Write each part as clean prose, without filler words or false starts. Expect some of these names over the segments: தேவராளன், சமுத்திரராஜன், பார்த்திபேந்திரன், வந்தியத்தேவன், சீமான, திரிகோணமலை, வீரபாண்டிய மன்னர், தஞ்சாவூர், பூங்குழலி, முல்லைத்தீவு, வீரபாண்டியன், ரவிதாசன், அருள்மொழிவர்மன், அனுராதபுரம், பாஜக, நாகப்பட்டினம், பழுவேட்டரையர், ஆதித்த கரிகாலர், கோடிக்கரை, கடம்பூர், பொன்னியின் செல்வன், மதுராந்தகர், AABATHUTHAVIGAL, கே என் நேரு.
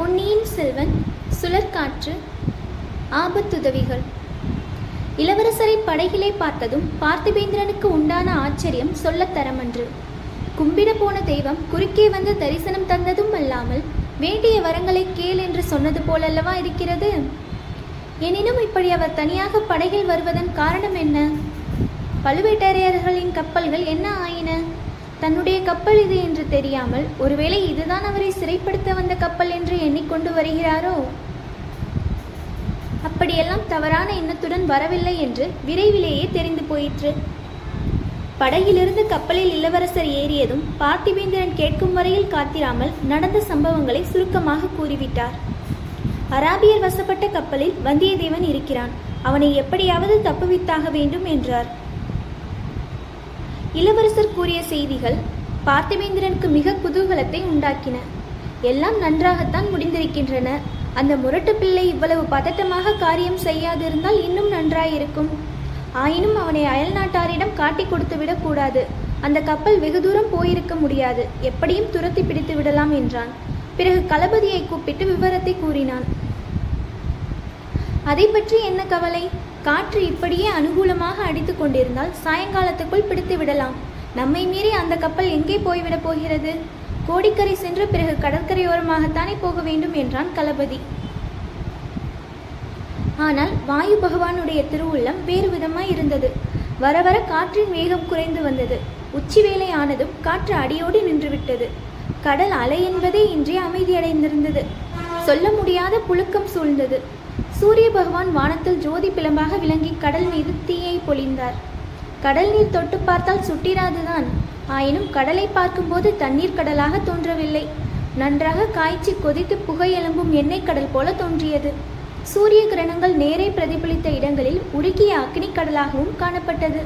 பொன்னியின் செல்வன், சுழற்காற்று, ஆபத்துதவிகள். இளவரசரை படகிலே பார்த்ததும் பார்த்திபேந்திரனுக்கு உண்டான ஆச்சரியம் சொல்லத்தரமன்று. கும்பிட போன தெய்வம் குறுக்கே வந்து தரிசனம் தந்ததும் அல்லாமல் வேண்டிய வரங்களை கேள் என்று சொன்னது போலல்லவா இருக்கிறது. எனினும் இப்படி அவர் தனியாக படகில் வருவதன் காரணம் என்ன? பழுவேட்டரையர்களின் கப்பல்கள் என்ன ஆயின? தன்னுடைய கப்பல் இது என்று தெரியாமல் ஒருவேளை இதுதான் அவரை சிறைப்படுத்த வந்த கப்பல் என்று எண்ணிக்கொண்டு வருகிறாரோ? அப்படியெல்லாம் தவறான எண்ணத்துடன் வரவில்லை என்று விரைவிலேயே தெரிந்து போயிற்று. படகிலிருந்து கப்பலில் இளவரசர் ஏறியதும் பார்த்திபேந்திரன் கேட்கும் வரையில் காத்திராமல் நடந்த சம்பவங்களை சுருக்கமாக கூறிவிட்டார். அராபியர் வசப்பட்ட கப்பலில் வந்தியத்தேவன் இருக்கிறான். அவனை எப்படியாவது தப்புவித்தாக வேண்டும் என்றார். இளவரசர் கூறிய செய்திகள் பார்த்திபேந்திரனுக்கு மிக குதூகலத்தை உண்டாக்கின. எல்லாம் நன்றாகத்தான் முடிந்திருக்கின்றன. அந்த முரட்டு பிள்ளை இவ்வளவு பதட்டமாக காரியம் செய்யாதிருந்தால் இன்னும் நன்றாயிருக்கும். ஆயினும் அவனை அயல்நாட்டாரிடம் காட்டி கொடுத்து விடக்கூடாது. அந்த கப்பல் வெகு தூரம் போயிருக்க முடியாது. எப்படியும் துரத்தி பிடித்து விடலாம் என்றான். பிறகு களபதியை கூப்பிட்டு விவரத்தை கூறினான். அதை பற்றி என்ன கவலை? காற்று இப்படியே அனுகூலமாக அடித்து கொண்டிருந்தால் சாயங்காலத்துக்குள் பிடித்து விடலாம். நம்மை மீறி அந்த கப்பல் எங்கே போய்விடப் போகிறது? கோடிக்கரை சென்று பிறகு கடற்கரையோரமாகத்தானே போக வேண்டும் என்றான் களபதி. ஆனால் வாயு பகவானுடைய திருவுள்ளம் வேறு விதமாய் இருந்தது. வர வர காற்றின் வேகம் குறைந்து வந்தது. உச்சி வேளை ஆனதும் காற்று அடியோடு நின்றுவிட்டது. கடல் அலை என்பதே இன்றே அமைதியடைந்திருந்தது. சொல்ல முடியாத புழுக்கம் சூழ்ந்தது. சூரிய பகவான் வானத்தில் ஜோதி பிளம்பாக விளங்கி கடல் மீது தீயை பொழிந்தார். கடல் நீர் தொட்டு பார்த்தால் சுட்டிராதுதான். ஆயினும் கடலை பார்க்கும்போது தண்ணீர் கடலாக தோன்றவில்லை. நன்றாக காய்ச்சி கொதித்து புகையெலும்பும் எண்ணெய் கடல் போல தோன்றியது. சூரிய கிரணங்கள் நேரே பிரதிபலித்த இடங்களில் உடுக்கிய அக்னி கடலாகவும் காணப்பட்டது.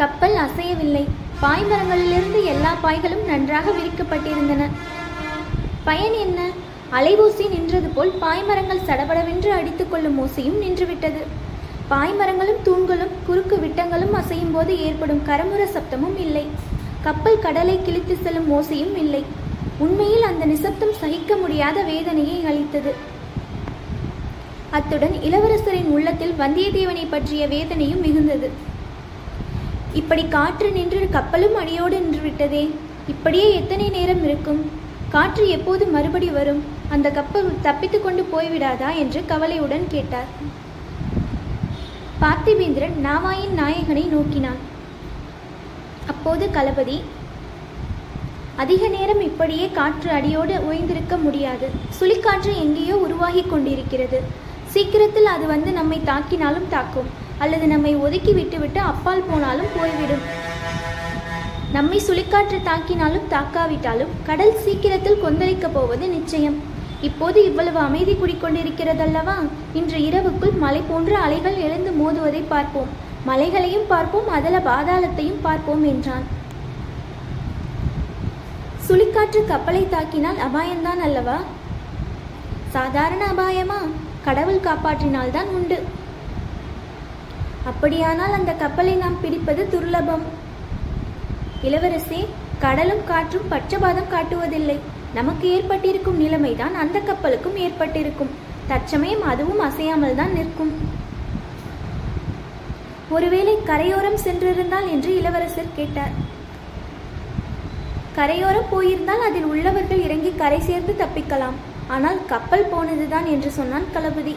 கப்பல் அசையவில்லை. பாய் மரங்களிலிருந்து எல்லா பாய்களும் நன்றாக விரிக்கப்பட்டிருந்தன. பயன் என்ன? அலைவூசி நின்றது போல் பாய்மரங்கள் சடபடவென்று அடித்துக் கொள்ளும் ஓசையும் நின்றுவிட்டது. பாய்மரங்களும் தூண்களும் குறுக்கு விட்டங்களும் அசையும் போது ஏற்படும் கரமுற சப்தமும் இல்லை. கப்பல் கடலை கிழித்து செல்லும் ஓசையும் இல்லை. உண்மையில் அந்த நிசப்தம் சகிக்க முடியாத வேதனையை அளித்தது. அத்துடன் இளவரசரின் உள்ளத்தில் வந்தியத்தேவனை பற்றிய வேதனையும் மிகுந்தது. இப்படி காற்று நின்று கப்பலும் அடியோடு நின்றுவிட்டதே. இப்படியே எத்தனை நேரம் இருக்கும்? காற்று எப்போது மறுபடி வரும்? அந்த கப்பல் தப்பித்து கொண்டு போய்விடாதா என்று கவலையுடன் கேட்டார். பார்த்திபேந்திரன் நாவாயின் நாயகனை நோக்கினான். அப்போது களபதி, அதிக நேரம் இப்படியே காற்று அடியோடு ஓய்ந்திருக்க முடியாது. சுழிக்காற்று எங்கேயோ உருவாகி கொண்டிருக்கிறது. சீக்கிரத்தில் அது வந்து நம்மை தாக்கினாலும் தாக்கும், அல்லது நம்மை ஒதுக்கி விட்டுவிட்டு அப்பால் போனாலும் போய்விடும். நம்மை சுழிக்காற்று தாக்கினாலும் தாக்காவிட்டாலும் கடல் சீக்கிரத்தில் கொந்தளிக்கப் போவது நிச்சயம். இப்போது இவ்வளவு அமைதி குடிக்கொண்டிருக்கிறதல்லவா? இன்று இரவுக்குள் மலை போன்ற அலைகள் எழுந்து மோதுவதை பார்ப்போம். மலைகளையும் பார்ப்போம், அதல பாதாளத்தையும் பார்ப்போம் என்றான். சுழிக்காற்று கப்பலை தாக்கினால் அபாயம்தான் அல்லவா? சாதாரண அபாயமா? கடவுள் காப்பாற்றினால்தான் உண்டு. அப்படியானால் அந்த கப்பலை நாம் பிடிப்பது துர்லபம். இளவரசே, கடலும் காற்றும் பட்சபாதம் காட்டுவதில்லை. நமக்கு ஏற்பட்டிருக்கும் நிலைமைதான் அந்த கப்பலுக்கும் ஏற்பட்டிருக்கும். தற்சமயம் அதுவும் அசையாமல் தான் நிற்கும். ஒருவேளை கரையோரம் சென்றிருந்தால் என்று இளவரசர் கேட்டார். கரையோரம் போயிருந்தால் அதில் உள்ளவர்கள் இறங்கி கரை சேர்ந்து தப்பிக்கலாம். ஆனால் கப்பல் போனதுதான் என்று சொன்னான் களபதி.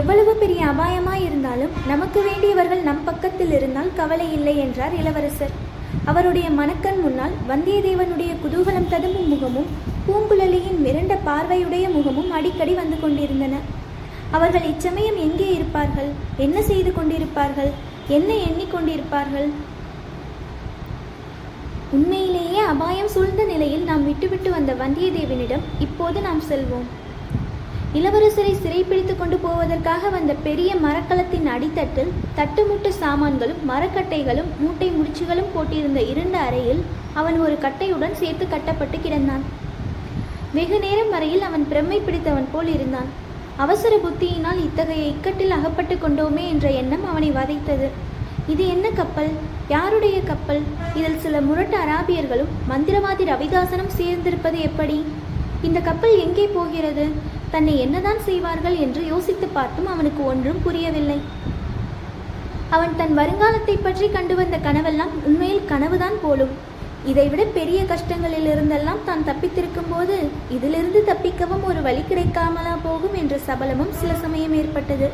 எவ்வளவு பெரிய அபாயமாய் இருந்தாலும் நமக்கு வேண்டியவர்கள் நம் பக்கத்தில் இருந்தால் கவலை இல்லை என்றார் இளவரசர். அவருடைய மனக்கண் முன்னால் வந்தியத்தேவனுடைய குதூகலம் ததும்பும் முகமும் பூங்குழலியின் மிரண்ட பார்வையுடைய முகமும் அடிக்கடி வந்து கொண்டிருந்தன. அவர்கள் இச்சமயம் எங்கே இருப்பார்கள்? என்ன செய்து கொண்டிருப்பார்கள்? என்ன எண்ணிக்கொண்டிருப்பார்கள்? உண்மையிலேயே அபாயம் சூழ்ந்த நிலையில் நாம் விட்டுவிட்டு வந்த வந்தியத்தேவனிடம் இப்போது நாம் செல்வோம். இளவரசரை சிறைப்பிடித்து கொண்டு போவதற்காக வந்த பெரிய மரக்கலத்தின் அடித்தட்டில் தட்டுமுட்டு சாமான்களும் மரக்கட்டைகளும் மூட்டை முடிச்சுகளும் போட்டிருந்த இருண்ட அறையில் அவன் ஒரு கட்டையுடன் சேர்த்து கட்டப்பட்டு கிடந்தான். வெகு நேரம் வரையில் அவன் பிரம்மை பிடித்தவன் போல் இருந்தான். அவசர புத்தியினால் இத்தகைய இக்கட்டில் அகப்பட்டு கொண்டோமே என்ற எண்ணம் அவனை வதைத்தது. இது என்ன கப்பல்? யாருடைய கப்பல்? இதில் சில முரட்டு அராபியர்களும் மந்திரவாதி ரவிதாசனும் சேர்ந்திருப்பது எப்படி? இந்த கப்பல் எங்கே போகிறது? தன்னை என்னதான் செய்வார்கள் என்று யோசித்து பார்த்தும் அவனுக்கு ஒன்றும் புரியவில்லை. அவன் தன் வருங்காலத்தை பற்றி கண்டு வந்த கனவெல்லாம் உண்மையில் கனவுதான் போலும். இதைவிட பெரிய கஷ்டங்களில் இருந்தெல்லாம் தான் தப்பித்திருக்கும் போது இதிலிருந்து தப்பிக்கவும் ஒரு வழி கிடைக்காமலா போகும் என்ற சபலமும் சில சமயம் ஏற்பட்டது.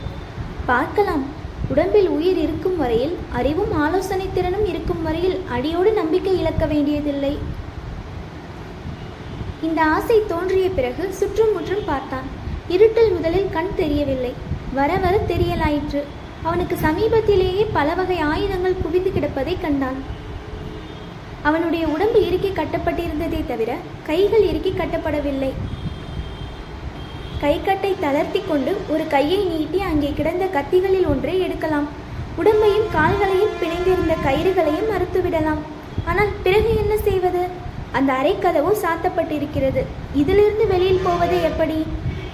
பார்க்கலாம், உடம்பில் உயிர் இருக்கும் வரையில், அறிவும் ஆலோசனை திறனும் இருக்கும் வரையில் அடியோடு நம்பிக்கை இழக்க வேண்டியதில்லை. இந்த ஆசை தோன்றிய பிறகு சுற்றும் முற்றும் பார்த்தான். இருட்டில் முதலில் கண் தெரியவில்லை, வர வர தெரியலாயிற்று. அவனுக்கு சமீபத்திலேயே பல வகை ஆயுதங்கள் குவிந்து கிடப்பதை கண்டான். அவனுடைய உடம்பு இறுக்கி கட்டப்பட்டிருந்ததை தவிர கைகள் இறுக்கி கட்டப்படவில்லை. கைக்கட்டை தளர்த்தி கொண்டு ஒரு கையை நீட்டி அங்கே கிடந்த கத்திகளில் ஒன்றை எடுக்கலாம். உடம்பையும் கால்களையும் பிணைந்திருந்த கயிறுகளையும் அறுத்துவிடலாம். ஆனால் பிறகு என்ன செய்வது? அந்த அரைக்கதவு சாத்தப்பட்டிருக்கிறது. இதிலிருந்து வெளியில் போவது எப்படி?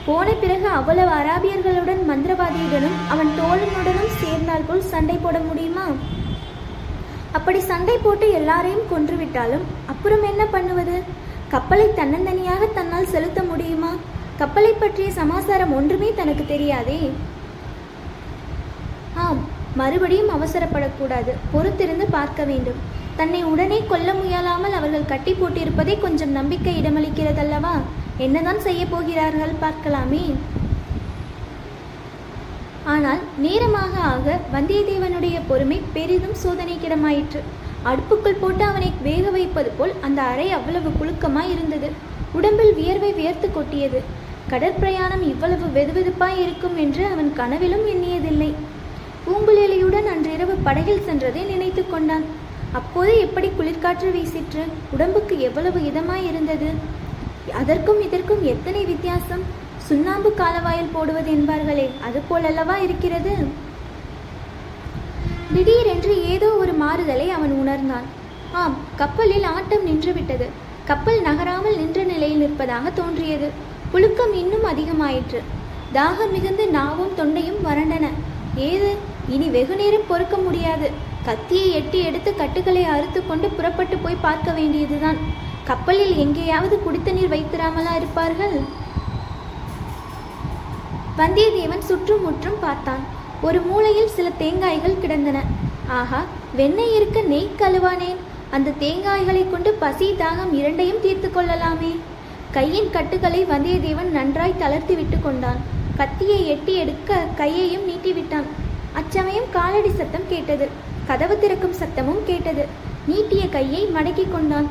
போன பிறகு அவ்வளவு அராபியர்களுடன், மந்திரவாதியுடனும் அவன் தோழனுடனும் சேர்ந்தால் போல் சண்டை போட முடியுமா? அப்படி சண்டை போட்டு எல்லாரையும் கொன்றுவிட்டாலும் அப்புறம் என்ன பண்ணுவது? கப்பலை தன்னந்தனியாக தன்னால் செலுத்த முடியுமா? கப்பலை பற்றிய சமாசாரம் ஒன்றுமே தனக்கு தெரியாதே. ஆம், மறுபடியும் அவசரப்படக்கூடாது, பொறுத்திருந்து பார்க்க வேண்டும். தன்னை உடனே கொல்ல முயலாமல் அவர்கள் கட்டி போட்டிருப்பதை கொஞ்சம் நம்பிக்கை இடமளிக்கிறதல்லவா? என்னதான் செய்ய போகிறார்கள் பார்க்கலாமே. ஆனால் நேரமாக ஆக வந்தியத்தேவனுடைய பொறுமை பெரிதும் சோதனைக்கிடமாயிற்று. அடுப்புக்குள் போட்டு அவனை வேக வைப்பது போல் அந்த அறை அவ்வளவு குலுக்கமாய் இருந்தது. உடம்பில் வியர்வை வியர்த்து கொட்டியது. கடற்பிரயாணம் இவ்வளவு வெதுவெதுப்பாய் இருக்கும் என்று அவன் கனவிலும் எண்ணியதில்லை. பூங்குழலியுடன் அன்றிரவு படகில் சென்றதை நினைத்து கொண்டான். அப்போது எப்படி குளிர்காற்று வீசிற்று! உடம்புக்கு எவ்வளவு இதமாய் இருந்தது! அதற்கும் இதற்கும் எத்தனை வித்தியாசம்! சுண்ணாம்பு காலவாயில் போடுவது என்பார்களே, அது போலல்லவா இருக்கிறது. திடீரென்று ஏதோ ஒரு மாறுதலை அவன் உணர்ந்தான். ஆம், கப்பலில் ஆட்டம் நின்றுவிட்டது. கப்பல் நகராமல் நின்ற நிலையில் நிற்பதாக தோன்றியது. புழுக்கம் இன்னும் அதிகமாயிற்று. தாகம் மிகுந்து நாவும் தொண்டையும் வறண்டன. ஏது, இனி வெகுநேரம் பொறுக்க முடியாது. கத்தியை எட்டி எடுத்து கட்டுகளை அறுத்து கொண்டு புறப்பட்டு போய் பார்க்க வேண்டியதுதான். கப்பலில் எங்கேயாவது குடித்த நீர் வைத்திராமலா இருப்பார்கள். வந்தியத்தேவன் சுற்றும் முற்றும் பார்த்தான். ஒரு மூலையில் சில தேங்காய்கள் கிடந்தன. ஆஹா, வெண்ணெய் இருக்க நெய் கழுவானேன். அந்த தேங்காய்களை கொண்டு பசி தாகம் இரண்டையும் தீர்த்து கொள்ளலாமே. கையின் கட்டுகளை வந்தியத்தேவன் நன்றாய் தளர்த்தி விட்டு கொண்டான். கத்தியை எட்டி எடுக்க கையையும் நீட்டிவிட்டான். அச்சமயம் காலடி சத்தம் கேட்டது. கதவு திறக்கும் சத்தமும் கேட்டது. நீட்டிய கையை மடக்கி கொண்டான்.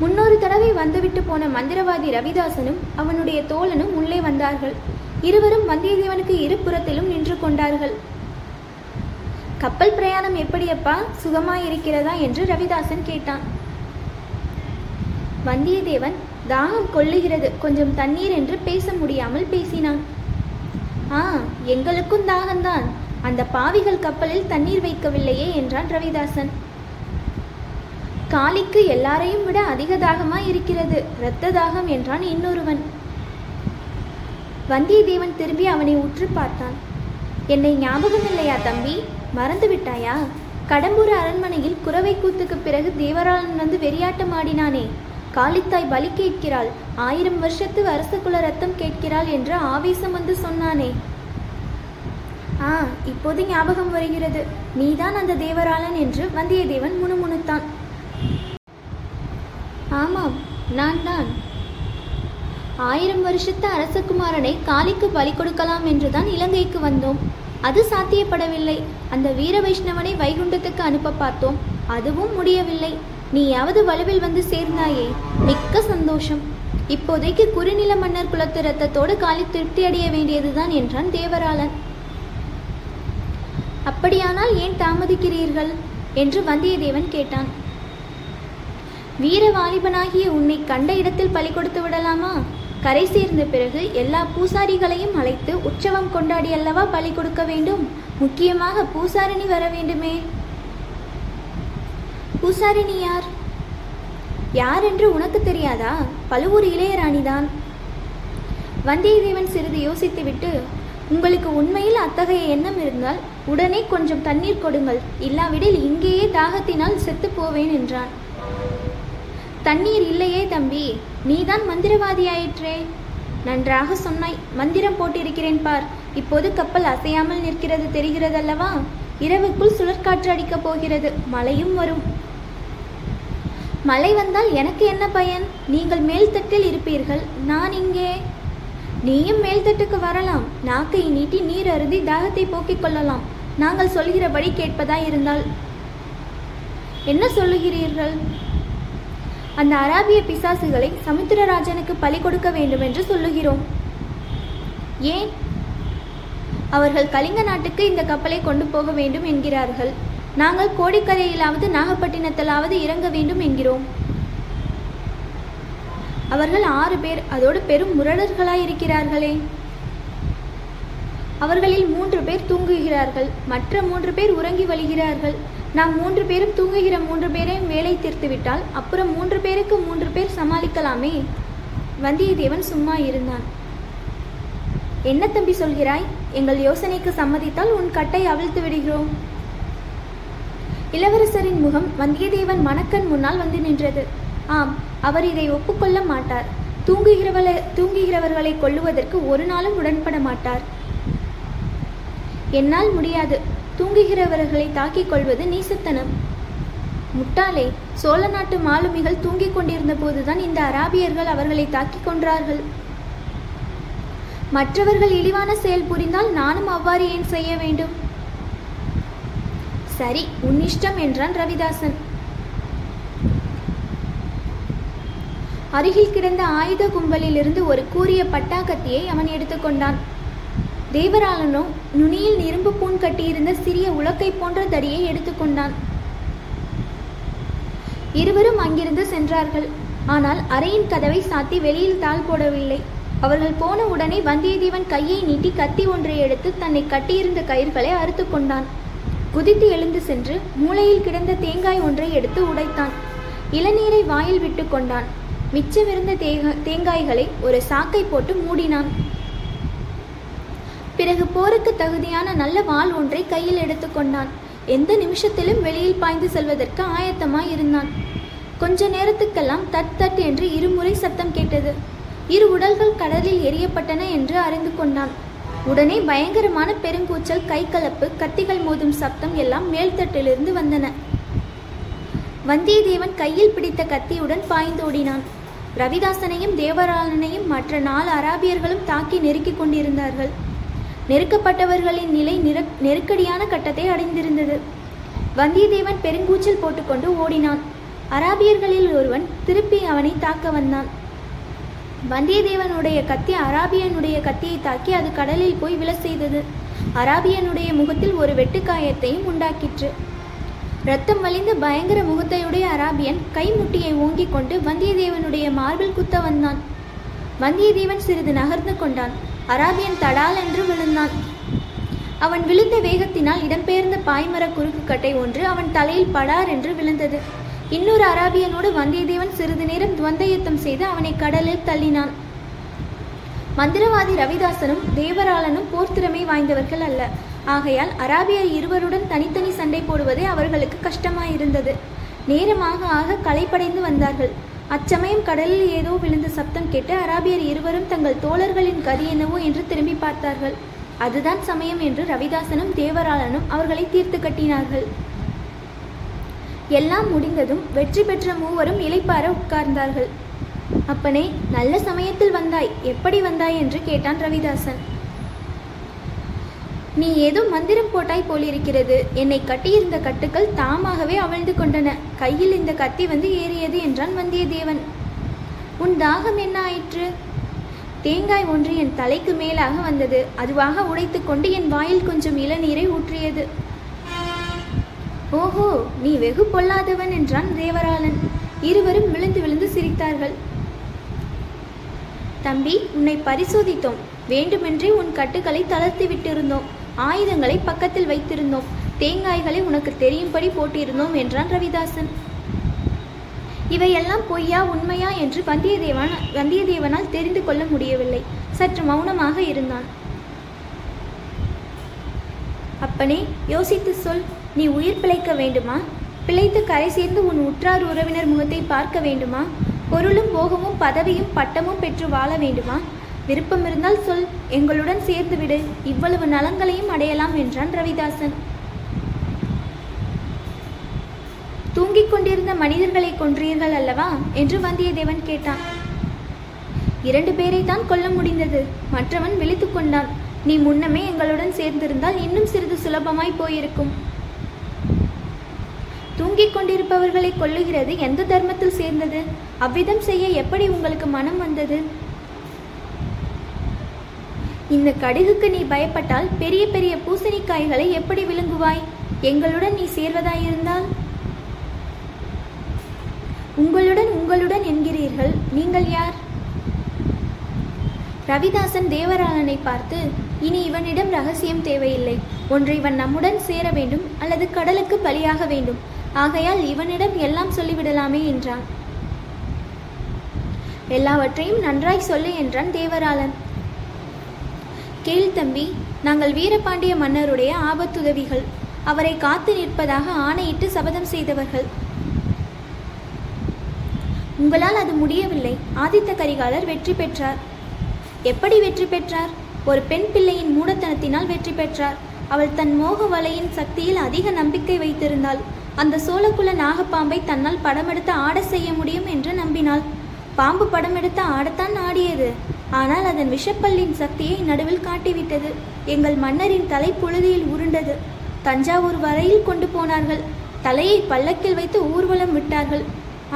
முன்னொரு தடவை வந்துவிட்டு போன மந்திரவாதி ரவிதாசனும் அவனுடைய தோழனும் உள்ளே வந்தார்கள். இருவரும் வந்தியத்தேவனுக்கு இருபுறத்திலும் நின்று கொண்டார்கள். கப்பல் பிரயாணம் எப்படியப்பா, சுகமாயிருக்கிறதா என்று ரவிதாசன் கேட்டான். வந்தியத்தேவன் தாகம் கொள்ளுகிறது, கொஞ்சம் தண்ணீர் என்று பேச முடியாமல் பேசினான். எங்களுக்கும் தாகம்தான். அந்த பாவிகள் கப்பலில் தண்ணீர் வைக்கவில்லையே என்றான் ரவிதாசன். காளிக்கு எல்லாரையும் விட அதிக தாகமாய் இருக்கிறது, இரத்த தாகம் என்றான் இன்னொருவன். வந்தியத்தேவன் திரும்பி அவனை உற்று பார்த்தான். என்னை ஞாபகம் இல்லையா தம்பி? மறந்து விட்டாயா? கடம்பூர் அரண்மனையில் குறவை கூத்துக்கு பிறகு தேவராளன் வந்து வெறியாட்டம் ஆடினானே. காளித்தாய் பலி கேட்கிறாள், 1000 வருஷத்து அரசகுல ரத்தம் கேட்கிறாள் என்று ஆவேசம் வந்து சொன்னானே. இப்போது ஞாபகம் வருகிறது. நீதான் அந்த தேவராளன் என்று வந்தியத்தேவன் முணுமுணுத்தான். ஆமாம், நான் தான். 1000 வருஷத்து அரசகுமாரனை காளிக்கு பலி கொடுக்கலாம் என்றுதான் இலங்கைக்கு வந்தோம். அது சாத்தியப்படவில்லை. அந்த வீர வைஷ்ணவனை வைகுண்டத்துக்கு அனுப்ப பார்த்தோம், அதுவும் முடியவில்லை. நீயாவது வலுவில் வந்து சேர்ந்தாயே, மிக்க சந்தோஷம். இப்போதைக்கு குறுநில மன்னர் குலத்து ரத்தத்தோடு காளி திருப்தி அடைய வேண்டியதுதான் என்றான் தேவராளன். அப்படியானால் ஏன் தாமதிக்கிறீர்கள் என்று வந்தியத்தேவன் கேட்டான். வீர வாலிபனாகிய உன்னை கண்ட இடத்தில் பலி கொடுத்து விடலாமா? கரை சேர்ந்த பிறகு எல்லா பூசாரிகளையும் அழைத்து உற்சவம் கொண்டாடி அல்லவா பலி கொடுக்க வேண்டும். முக்கியமாக பூசாரிணி வர வேண்டுமே. பூசாரிணி யார்? யார் என்று உனக்கு தெரியாதா? பழுவூர் இளையராணிதான். வந்தியத்தேவன் சிறிது யோசித்துவிட்டு, உங்களுக்கு உண்மையில் அத்தகைய எண்ணம் இருந்தால் உடனே கொஞ்சம் தண்ணீர் கொடுங்கள், இல்லாவிடில் இங்கேயே தாகத்தினால் செத்து போவேன் என்றான். தண்ணீர் இல்லையே தம்பி, நீதான் மந்திரவாதியாயிற்றே. நன்றாக சொன்னாய், மந்திரம் போட்டிருக்கிறேன் பார். இப்போது கப்பல் அசையாமல் நிற்கிறது, தெரிகிறதல்லவா? இரவுக்குள் சுழற்காற்று அடிக்கப் போகிறது, மழையும் வரும். மழை வந்தால் எனக்கு என்ன பயன்? நீங்கள் மேல்தட்டில் இருப்பீர்கள், நான் இங்கே. நீயும் மேல்தட்டுக்கு வரலாம், நாக்கை நீட்டி நீர் அருந்தி தாகத்தை போக்கிக் கொள்ளலாம். நாங்கள் சொல்கிறபடி கேட்பதாய் இருந்தால். என்ன சொல்லுகிறீர்கள்? அந்த அராபிய பிசாசுகளை சமுத்திரராஜனுக்கு பலி கொடுக்க வேண்டும் என்று சொல்லுகிறோம். ஏன்? அவர்கள் கலிங்க நாட்டுக்கு இந்த கப்பலை கொண்டு போக வேண்டும் என்கிறார்கள். நாங்கள் கோடிக்கரையிலாவது நாகப்பட்டினத்திலாவது இறங்க வேண்டும் என்கிறோம். அவர்கள் 6 பேர், அதோடு பெரும் முரடர்களாயிருக்கிறார்களே. அவர்களில் 3 பேர் தூங்குகிறார்கள், மற்ற 3 பேர் உறங்கி வழிகிறார்கள். நாம் 3 பேரும் தூங்குகிற 3 பேரையும் வேலை தீர்த்துவிட்டால் அப்புறம் 3 பேருக்கு 3 பேர் சமாளிக்கலாமே. வந்தியத்தேவன் சும்மா இருந்தான். என்ன தம்பி சொல்கிறாய்? எங்கள் யோசனைக்கு சம்மதித்தால் உன் கட்டை அவிழ்த்து விடுகிறோம். இளவரசரின் முகம் வந்தியத்தேவன் மணக்கண் முன்னால் வந்து நின்றது. ஆம், அவர் இதை ஒப்புக்கொள்ள மாட்டார். தூங்குகிறவர்களை கொல்லுவதற்கு ஒரு நாளும் உடன்பட மாட்டார். என்னால் முடியாது, தூங்குகிறவர்களை தாக்கிக் கொள்வது நீசத்தனம். முட்டாளே, சோழ நாட்டு மாலுமிகள் தூங்கிக் கொண்டிருந்த போதுதான் இந்த அராபியர்கள் அவர்களை தாக்கிக் கொன்றார்கள். மற்றவர்கள் இழிவான செயல் புரிந்தால் நானும் அவ்வாறு ஏன் செய்ய வேண்டும்? சரி, உன்னிஷ்டம் என்றான் ரவிதாசன். அருகில் கிடந்த ஆயுத கும்பலிலிருந்து ஒரு கூரிய பட்டாக்கத்தியை அவன் எடுத்துக்கொண்டான். தேவராளனோ நுனியில் இரும்பு பூண் கட்டியிருந்த சிறிய உலக்கை போன்ற தடியை எடுத்துக்கொண்டான். இருவரும் அங்கிருந்து சென்றார்கள். ஆனால் அறையின் கதவை சாத்தி வெளியில் தாள் போடவில்லை. அவர்கள் போன உடனே வந்தியத்தேவன் கையை நீட்டி கத்தி ஒன்றை எடுத்து தன்னை கட்டியிருந்த கயிர்களை அறுத்து கொண்டான். குதித்து எழுந்து சென்று மூளையில் கிடந்த தேங்காய் ஒன்றை எடுத்து உடைத்தான். இளநீரை வாயில் விட்டு கொண்டான். மிச்சமிருந்த தேங்காய்களை ஒரு சாக்கை போட்டு மூடினான். பிறகு போருக்கு தகுதியான நல்ல வாள் ஒன்றை கையில் எடுத்துக்கொண்டான். எந்த நிமிஷத்திலும் வெளியில் பாய்ந்து செல்வதற்கு ஆயத்தமாய் இருந்தான். கொஞ்ச நேரத்துக்கெல்லாம் தட் தட் என்று 2 முறை சத்தம் கேட்டது. 2 உடல்கள் கடலில் எரியப்பட்டன என்று அறிந்து கொண்டான். உடனே பயங்கரமான பெருங்கூச்சல், கைகலப்பு, கத்திகள் மோதும் சப்தம் எல்லாம் மேல்தட்டிலிருந்து வந்தன. வந்தியத்தேவன் கையில் பிடித்த கத்தியுடன் பாய்ந்தோடினான். ரவிதாசனையும் தேவராளனையும் மற்ற 4 அராபியர்களும் தாக்கி நெருக்கிக் கொண்டிருந்தார்கள். நெருக்கப்பட்டவர்களின் நிலை நெருக்கடியான கட்டத்தை அடைந்திருந்தது. வந்தியத்தேவன் பெருங்கூச்சல் போட்டுக்கொண்டு ஓடினான். அராபியர்களில் ஒருவன் திருப்பி அவனை தாக்க வந்தான். வந்தியத்தேவனுடைய கத்தி அராபியனுடைய கத்தியை தாக்கி அது கடலில் போய் விழ செய்தது. அராபியனுடைய முகத்தில் ஒரு வெட்டுக்காயத்தையும் உண்டாக்கிற்று. இரத்தம் வலிந்த பயங்கர முகத்தையுடைய அராபியன் கைமுட்டியை ஓங்கிக் கொண்டு வந்தியத்தேவனுடைய மார்பில் குத்த வந்தான். வந்தியத்தேவன் சிறிது நகர்ந்து கொண்டான். அராபியன் தடால் என்று விழுந்தான். அவன் விழுந்த வேகத்தினால் இடம்பெயர்ந்த பாய்மர குறுக்குக்கட்டை ஒன்று அவன் தலையில் படார் என்று விழுந்தது. இன்னொரு அராபியனோடு வந்தியத்தேவன் சிறிது நேரம் துவந்தயுத்தம் செய்து அவனை கடலில் தள்ளினான். மந்திரவாதி ரவிதாசனும் தேவராளனும் போர்த்திறமை வாய்ந்தவர்கள் அல்ல. ஆகையால் அராபியர் இருவருடன் தனித்தனி சண்டை போடுவதே அவர்களுக்கு கஷ்டமாயிருந்தது. நேரமாக ஆக களைப்படைந்து வந்தார்கள். அச்சமயம் கடலில் ஏதோ விழுந்த சப்தம் கேட்டு அராபியர் இருவரும் தங்கள் தோழர்களின் கதி என்னவோ என்று திரும்பி பார்த்தார்கள். அதுதான் சமயம் என்று ரவிதாசனும் தேவராளனும் அவர்களை தீர்த்து கட்டினார்கள். எல்லாம் முடிந்ததும் வெற்றி பெற்ற மூவரும் இளைப்பார உட்கார்ந்தார்கள். அப்பனே, நல்ல சமயத்தில் வந்தாய், எப்படி வந்தாய் என்று கேட்டான் ரவிதாசன். நீ ஏதோ மந்திரம் போட்டாய் போலிருக்கிறது. என்னை கட்டியிருந்த கட்டுக்கள் தாமாகவே அவிழ்ந்து கொண்டன. கையில் இந்த கத்தி வந்து ஏறியது என்றான் வந்தியத்தேவன். உன் தாகம் என்ன ஆயிற்று? தேங்காய் ஒன்று என் தலைக்கு மேலாக வந்தது. அதுவாக உடைத்து கொண்டு என் வாயில் கொஞ்சம் இளநீரை ஊற்றியது. ஓஹோ, நீ வெகு பொல்லாதவன் என்றான் தேவராளன். இருவரும் விழுந்து விழுந்து சிரித்தார்கள். தம்பி, உன்னை பரிசோதித்தோம். வேண்டுமென்றே உன் கட்டுக்களை தளர்த்தி விட்டிருந்தோம். ஆயுதங்களை பக்கத்தில் வைத்திருந்தோம். தேங்காய்களை உனக்கு தெரியும்படி போட்டிருந்தோம் என்றான் ரவிதாசன். இவையெல்லாம் பொய்யா உண்மையா என்று வந்தியத்தேவனால் தெரிந்து கொள்ள முடியவில்லை. சற்று மௌனமாக இருந்தான். அப்பனே, யோசித்து சொல். நீ உயிர் பிழைக்க வேண்டுமா? பிழைத்து கரை சேர்ந்து உன் உற்றார் உறவினர் முகத்தை பார்க்க வேண்டுமா? பொருளும் போகமும் பதவியும் பட்டமும் பெற்று வாழ வேண்டுமா? விருப்பம் இருந்தால் சொல், எங்களுடன் சேர்ந்துவிடு. இவ்வளவு நலங்களையும் அடையலாம் என்றான் ரவிதாசன். தூங்கிக் கொண்டிருந்த மனிதர்களை கொன்றீர்கள் அல்லவா என்று வந்தியத்தேவன் கேட்டான். 2 பேரை தான் கொல்ல முடிந்தது. மற்றவன் விழித்து கொண்டான். நீ முன்னமே எங்களுடன் சேர்ந்திருந்தால் இன்னும் சிறிது சுலபமாய் போயிருக்கும். தூங்கிக் கொண்டிருப்பவர்களை கொல்லுகிறது எந்த தர்மத்தில் சேர்ந்தது? அவ்விதம் செய்ய எப்படி உங்களுக்கு மனம் வந்தது? இந்த கடுகுக்கு நீ பயப்பட்டால் பெரிய பெரிய பூசணிக்காய்களை எப்படி விழுங்குவாய்? எங்களுடன் நீ சேர்வதாயிருந்தால்? உங்களுடன் என்கிறீர்கள், நீங்கள் யார்? ரவிதாசன் தேவராளனை பார்த்து, இனி இவனிடம் ரகசியம் தேவையில்லை. ஒன்று இவன் நம்முடன் சேர வேண்டும், அல்லது கடலுக்கு பலியாக வேண்டும். ஆகையால் இவனிடம் எல்லாம் சொல்லிவிடலாமே என்றான். எல்லாவற்றையும் நன்றாய் சொல்லு என்றான் தேவராளன். கேள் தம்பி, நாங்கள் வீரபாண்டிய மன்னருடைய ஆபத்துதவிகள். அவரை காத்து நிற்பதாக ஆணையிட்டு சபதம் செய்தவர்கள். உங்களால் அது முடியவில்லை. ஆதித்த கரிகாலர் வெற்றி பெற்றார். எப்படி வெற்றி பெற்றார்? ஒரு பெண் பிள்ளையின் மூடத்தனத்தினால் வெற்றி பெற்றார். அவள் தன் மோக வலையின் சக்தியில் அதிக நம்பிக்கை வைத்திருந்தாள். அந்த சோழக்குல நாகப்பாம்பை தன்னால் படமெடுத்து ஆட செய்ய முடியும் என்று நம்பினாள். பாம்பு படமெடுத்து ஆடத்தான் ஆடியது. ஆனால் அதன் விஷப்பல்லின் சக்தியை நடுவில் காட்டிவிட்டது. எங்கள் மன்னரின் தலை புழுதியில் உருண்டது. தஞ்சாவூர் வரையில் கொண்டு போனார்கள். தலையை பல்லக்கில் வைத்து ஊர்வலம் விட்டார்கள்.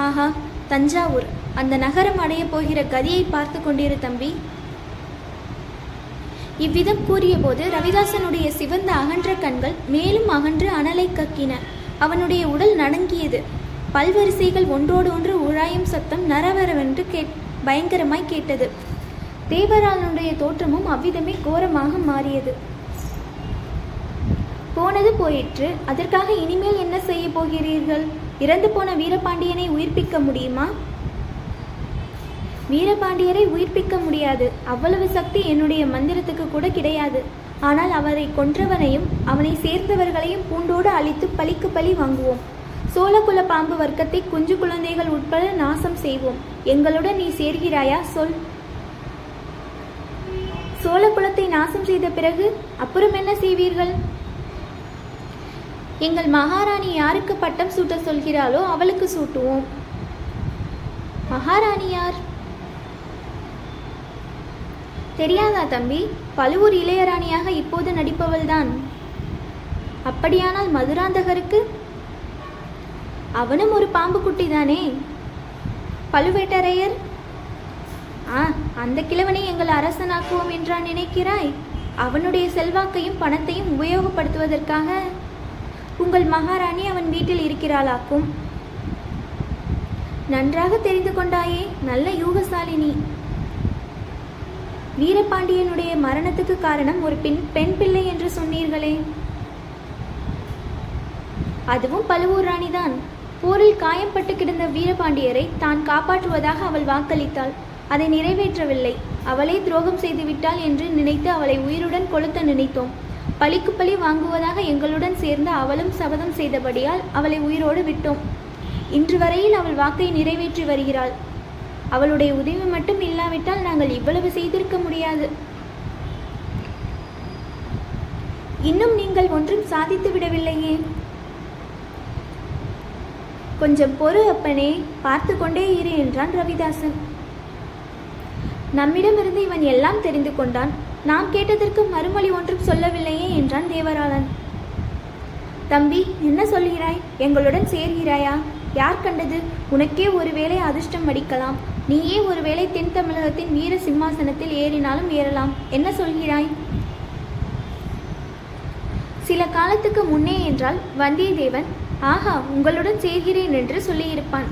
ஆஹா, தஞ்சாவூர் அந்த நகரம் அடைய போகிற கதியை பார்த்து கொண்டிரு தம்பி. இவ்விதம் கூறிய போது ரவிதாசனுடைய சிவந்த அகன்ற கண்கள் மேலும் அகன்று அனலை கக்கின. அவனுடைய உடல் நடுங்கியது. பல்வரிசைகள் ஒன்றோடு ஒன்று உழாயும் சத்தம் நரவரவென்று பயங்கரமாய் கேட்டது. தேவராளனுடைய தோற்றமும் அவ்விதமே கோரமாக மாறியது. போனது போயிற்று. அதற்காக இனிமேல் என்ன செய்ய போகிறீர்கள்? இறந்து போன வீரபாண்டியனை உயிர்ப்பிக்க முடியுமா? வீரபாண்டியரை உயிர்ப்பிக்க முடியாது. அவ்வளவு சக்தி என்னுடைய மந்திரத்துக்கு கூட கிடையாது. ஆனால் அவரை கொன்றவனையும் அவனை சேர்ந்தவர்களையும் பூண்டோடு அழித்து பழிக்கு பழி வாங்குவோம். சோழகுல பாம்பு வர்க்கத்தை குஞ்சு குழந்தைகள் உட்பட நாசம் செய்வோம். எங்களுடன் நீ சேர்கிறாயா? சொல். சோழகுலத்தை நாசம் செய்த பிறகு அப்புறம் என்ன செய்வீர்கள்? எங்கள் மகாராணி யாருக்கு பட்டம் சூட்ட சொல்கிறாளோ அவளுக்கு சூட்டுவோம். மகாராணி யார்? தெரியாதா தம்பி? பழுவூர் இளையராணியாக இப்போது நடிப்பவள்தான். அப்படியானால் மதுராந்தகருக்கு? அவனும் ஒரு பாம்பு குட்டிதானே. பழுவேட்டரையர்? அந்த கிழவனை எங்கள் அரசனாக்குவோம் என்றான் நினைக்கிறாய்? அவனுடைய செல்வாக்கையும் பணத்தையும் உபயோகப்படுத்துவதற்காக உங்கள் மகாராணி அவன் வீட்டில் இருக்கிறாளாக்கும். நன்றாக தெரிந்து கொண்டாயே, நல்ல யூகசாலினி. வீரபாண்டியனுடைய மரணத்துக்கு காரணம் ஒரு பெண் பிள்ளை என்று சொன்னீர்களே, அதுவும் பழுவூர் ராணிதான். போரில் காயம்பட்டு கிடந்த வீரபாண்டியரை தான் காப்பாற்றுவதாக அவள் வாக்களித்தாள். அதை நிறைவேற்றவில்லை. அவளே துரோகம் செய்துவிட்டாள் என்று நினைத்து அவளை உயிருடன் கொளுத்த நினைத்தோம். பழிக்கு பழி வாங்குவதாக எங்களுடன் சேர்ந்து அவளும் சபதம் செய்தபடியால் அவளை உயிரோடு விட்டோம். இன்று வரையில் அவள் வாக்கை நிறைவேற்றி வருகிறாள். அவளுடைய உதவி மட்டும் இல்லாவிட்டால் நாங்கள் இவ்வளவு செய்திருக்க முடியாது. இன்னும் நீங்கள் ஒன்றும் சாதித்து விடவில்லையே. கொஞ்சம் பொறு அப்பனே, பார்த்து கொண்டே இரு என்றான் ரவிதாசன். நம்மிடமிருந்து இவன் எல்லாம் தெரிந்து கொண்டான். நாம் கேட்டதற்கு மறுமொழி ஒன்றும் சொல்லவில்லையே என்றான் தேவராளன். தம்பி, என்ன சொல்கிறாய்? எங்களுடன் சேர்கிறாயா? யார் கண்டது? உனக்கே ஒருவேளை அதிர்ஷ்டம் அடிக்கலாம். நீயே ஒருவேளை தென் தமிழகத்தின் வீர சிம்மாசனத்தில் ஏறினாலும் ஏறலாம். என்ன சொல்கிறாய்? சில காலத்துக்கு முன்னே என்றால் வந்தியத்தேவன், ஆஹா, உங்களுடன் சேர்கிறேன் என்று சொல்லியிருப்பான்.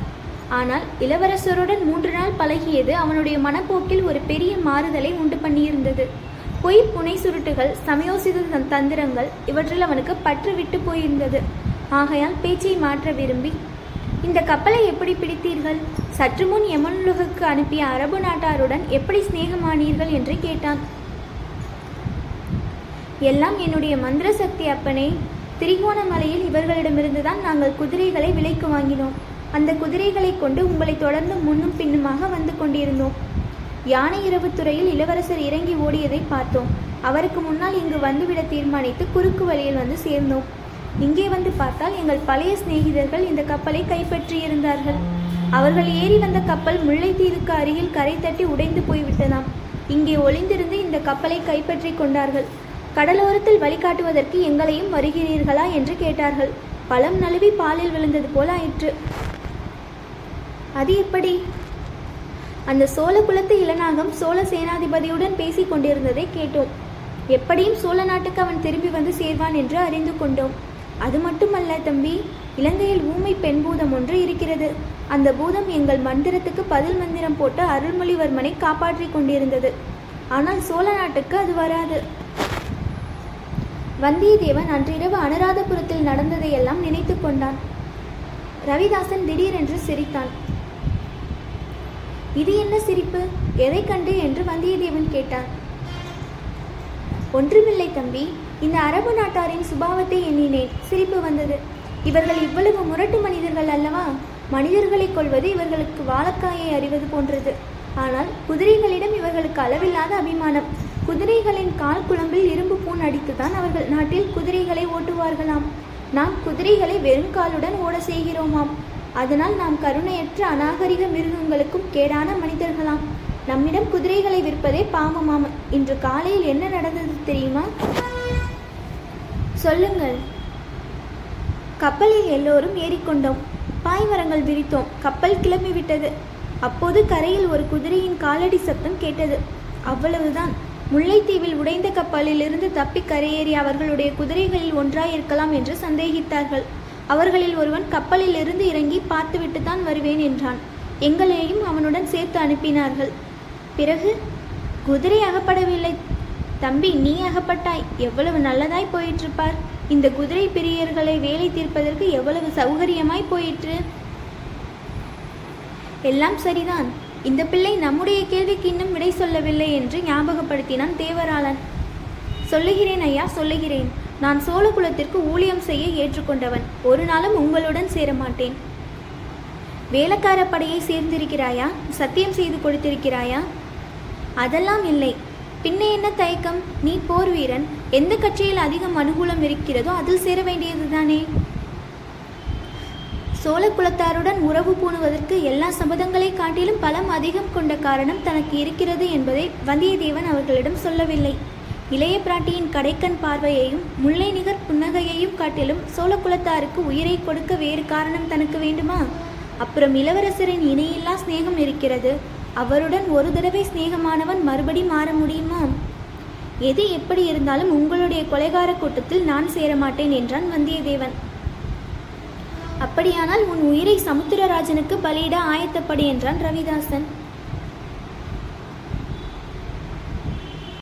ஆனால் இளவரசருடன் 3 நாள் பழகியது அவனுடைய மனப்போக்கில் ஒரு பெரிய மாறுதலை உண்டு பண்ணியிருந்தது. பொய், புனை சுருட்டுகள், சமயோசித தந்திரங்கள் இவற்றில் அவனுக்கு பற்று விட்டு போயிருந்தது. ஆகையால் பேச்சை மாற்ற விரும்பி, இந்த கப்பலை எப்படி பிடித்தீர்கள்? சற்று முன் யமனுலகுக்கு அனுப்பிய அரபு நாட்டாருடன் எப்படி சிநேகமானீர்கள் என்று கேட்டான். எல்லாம் என்னுடைய மந்திர சக்தி அப்பனே. திரிகோணமலையில் இவர்களிடமிருந்து தான் நாங்கள் குதிரைகளை விலைக்கு வாங்கினோம். அந்த குதிரைகளை கொண்டு உங்களை தொடர்ந்து முன்னும் பின்னுமாக வந்து கொண்டிருந்தோம். யானை இரவு துறையில் இளவரசர் இறங்கி ஓடியதை பார்த்தோம். அவருக்கு முன்னால் இங்கு வந்துவிட தீர்மானித்து குறுக்கு வழியில் வந்து சேர்ந்தோம். இங்கே வந்து பார்த்தால் எங்கள் பழைய சிநேகிதர்கள் இந்த கப்பலை கைப்பற்றியிருந்தார்கள். அவர்கள் ஏறி வந்த கப்பல் முல்லைத்தீவுக்கு அருகில் கரை தட்டி உடைந்து போய்விட்டதாம். இங்கே ஒளிந்திருந்து இந்த கப்பலை கைப்பற்றி கொண்டார்கள். கடலோரத்தில் வழிகாட்டுவதற்கு எங்களையும் வருகிறீர்களா என்று கேட்டார்கள். பழம் நழுவி பாலில் விழுந்தது போல ஆயிற்று. அது எப்படி? அந்த சோழ குலத்து இளநாகம் சோழ சேனாதிபதியுடன் பேசி கொண்டிருந்ததை கேட்டோம். எப்படியும் சோழ நாட்டுக்கு அவன் திரும்பி வந்து சேர்வான் என்று அறிந்து கொண்டோம். அது மட்டுமல்ல தம்பி, இலங்கையில் ஊமை பெண் பூதம் ஒன்று இருக்கிறது. அந்த பூதம் எங்கள் மந்திரத்துக்கு பதில் மந்திரம் போட்டு அருள்மொழிவர்மனை காப்பாற்றி கொண்டிருந்தது. ஆனால் சோழ நாட்டுக்கு அது வராது. வந்தியத்தேவன் அன்றிரவு அனுராதபுரத்தில் நடந்ததையெல்லாம் நினைத்து கொண்டான். ரவிதாசன் திடீரென்று சிரித்தான். இது என்ன சிரிப்பு? எதை கண்டு என்று வந்தியத்தேவன் கேட்டான். ஒன்றுமில்லை தம்பி, இந்த அரபு நாட்டாரின் சுபாவத்தை எண்ணினேன், சிரிப்பு வந்தது. இவர்கள் இவ்வளவு முரட்டு மனிதர்கள் அல்லவா? மனிதர்களை கொள்வது இவர்களுக்கு வாழைக்காயை அறிவது போன்றது. ஆனால் குதிரைகளிடம் இவர்களுக்கு அளவில்லாத அபிமானம். குதிரைகளின் கால் குழம்பில் இரும்பு பூண் அடித்துதான் அவர்கள் நாட்டில் குதிரைகளை ஓட்டுவார்களாம். நாம் குதிரைகளை வெறும் காலுடன் ஓட செய்கிறோமாம். அதனால் நாம் கருணையற்ற அநாகரிக மிருகங்களுக்கும் கேடான மனிதர்களாம். நம்மிடம் குதிரைகளை விற்பதே பாவமாம். இன்று காலையில் என்ன நடந்தது தெரியுமா? சொல்லுங்கள். கப்பலில் எல்லோரும் ஏறிக்கொண்டோம். பாய்மரங்கள் விரித்தோம். கப்பல் கிளம்பிவிட்டது. அப்போது கரையில் ஒரு குதிரையின் காலடி சத்தம் கேட்டது. அவ்வளவுதான். முல்லைத்தீவில் உடைந்த கப்பலில் இருந்து தப்பி கரையேறி அவர்களுடைய குதிரைகளில் ஒன்றாயிருக்கலாம் என்று சந்தேகித்தார்கள். அவர்களில் ஒருவன் கப்பலில் இருந்து இறங்கி பார்த்துவிட்டு தான் வருவேன் என்றான். எங்களையும் அவனுடன் சேர்த்து அனுப்பினார்கள். பிறகு குதிரை அகப்படவில்லை தம்பி, நீ அகப்பட்டாய். எவ்வளவு நல்லதாய் போயிற்றுப்பார். இந்த குதிரை பிரியர்களை வேலை தீர்ப்பதற்கு எவ்வளவு சௌகரியமாய் போயிற்று. எல்லாம் சரிதான். இந்த பிள்ளை நம்முடைய கேள்விக்கு இன்னும் விடை சொல்லவில்லை என்று ஞாபகப்படுத்தினான் தேவராளன். சொல்லுகிறேன் ஐயா, சொல்லுகிறேன். நான் சோழ குலத்திற்கு ஊழியம் செய்ய ஏற்றுக்கொண்டவன். ஒரு நாளும் உங்களுடன் சேரமாட்டேன். வேலைக்கார படையை சேர்ந்திருக்கிறாயா? சத்தியம் செய்து கொடுத்திருக்கிறாயா? அதெல்லாம் இல்லை. பின்ன என்ன தயக்கம்? நீ போர் வீரன். எந்த கட்சியில் அதிகம் அனுகூலம் இருக்கிறதோ அதில் சேர வேண்டியதுதானே. சோழ குலத்தாருடன் உறவு பூணுவதற்கு எல்லா சபதங்களை காட்டிலும் பலம் அதிகம் கொண்ட காரணம் தனக்கு இருக்கிறது என்பதை வந்தியத்தேவன் அவர்களிடம் சொல்லவில்லை. இளைய பிராட்டியின் கடைக்கண் பார்வையையும் முல்லை நிகர் புன்னகையையும் காட்டிலும் சோழ குலத்தாருக்கு உயிரை கொடுக்க வேறு காரணம் தனக்கு வேண்டுமா? அப்புறம் இளவரசரின் இணையில்லா ஸ்நேகம் இருக்கிறது. அவருடன் ஒரு தடவை ஸ்நேகமானவன் மறுபடி மாற முடியுமா? எது எப்படி இருந்தாலும் உங்களுடைய கொலைகார கூட்டத்தில் நான் சேரமாட்டேன் என்றான் வந்தியத்தேவன். அப்படியானால் உன் உயிரை சமுத்திரராஜனுக்கு பலியிட ஆயத்தப்படு என்றான் ரவிதாசன்.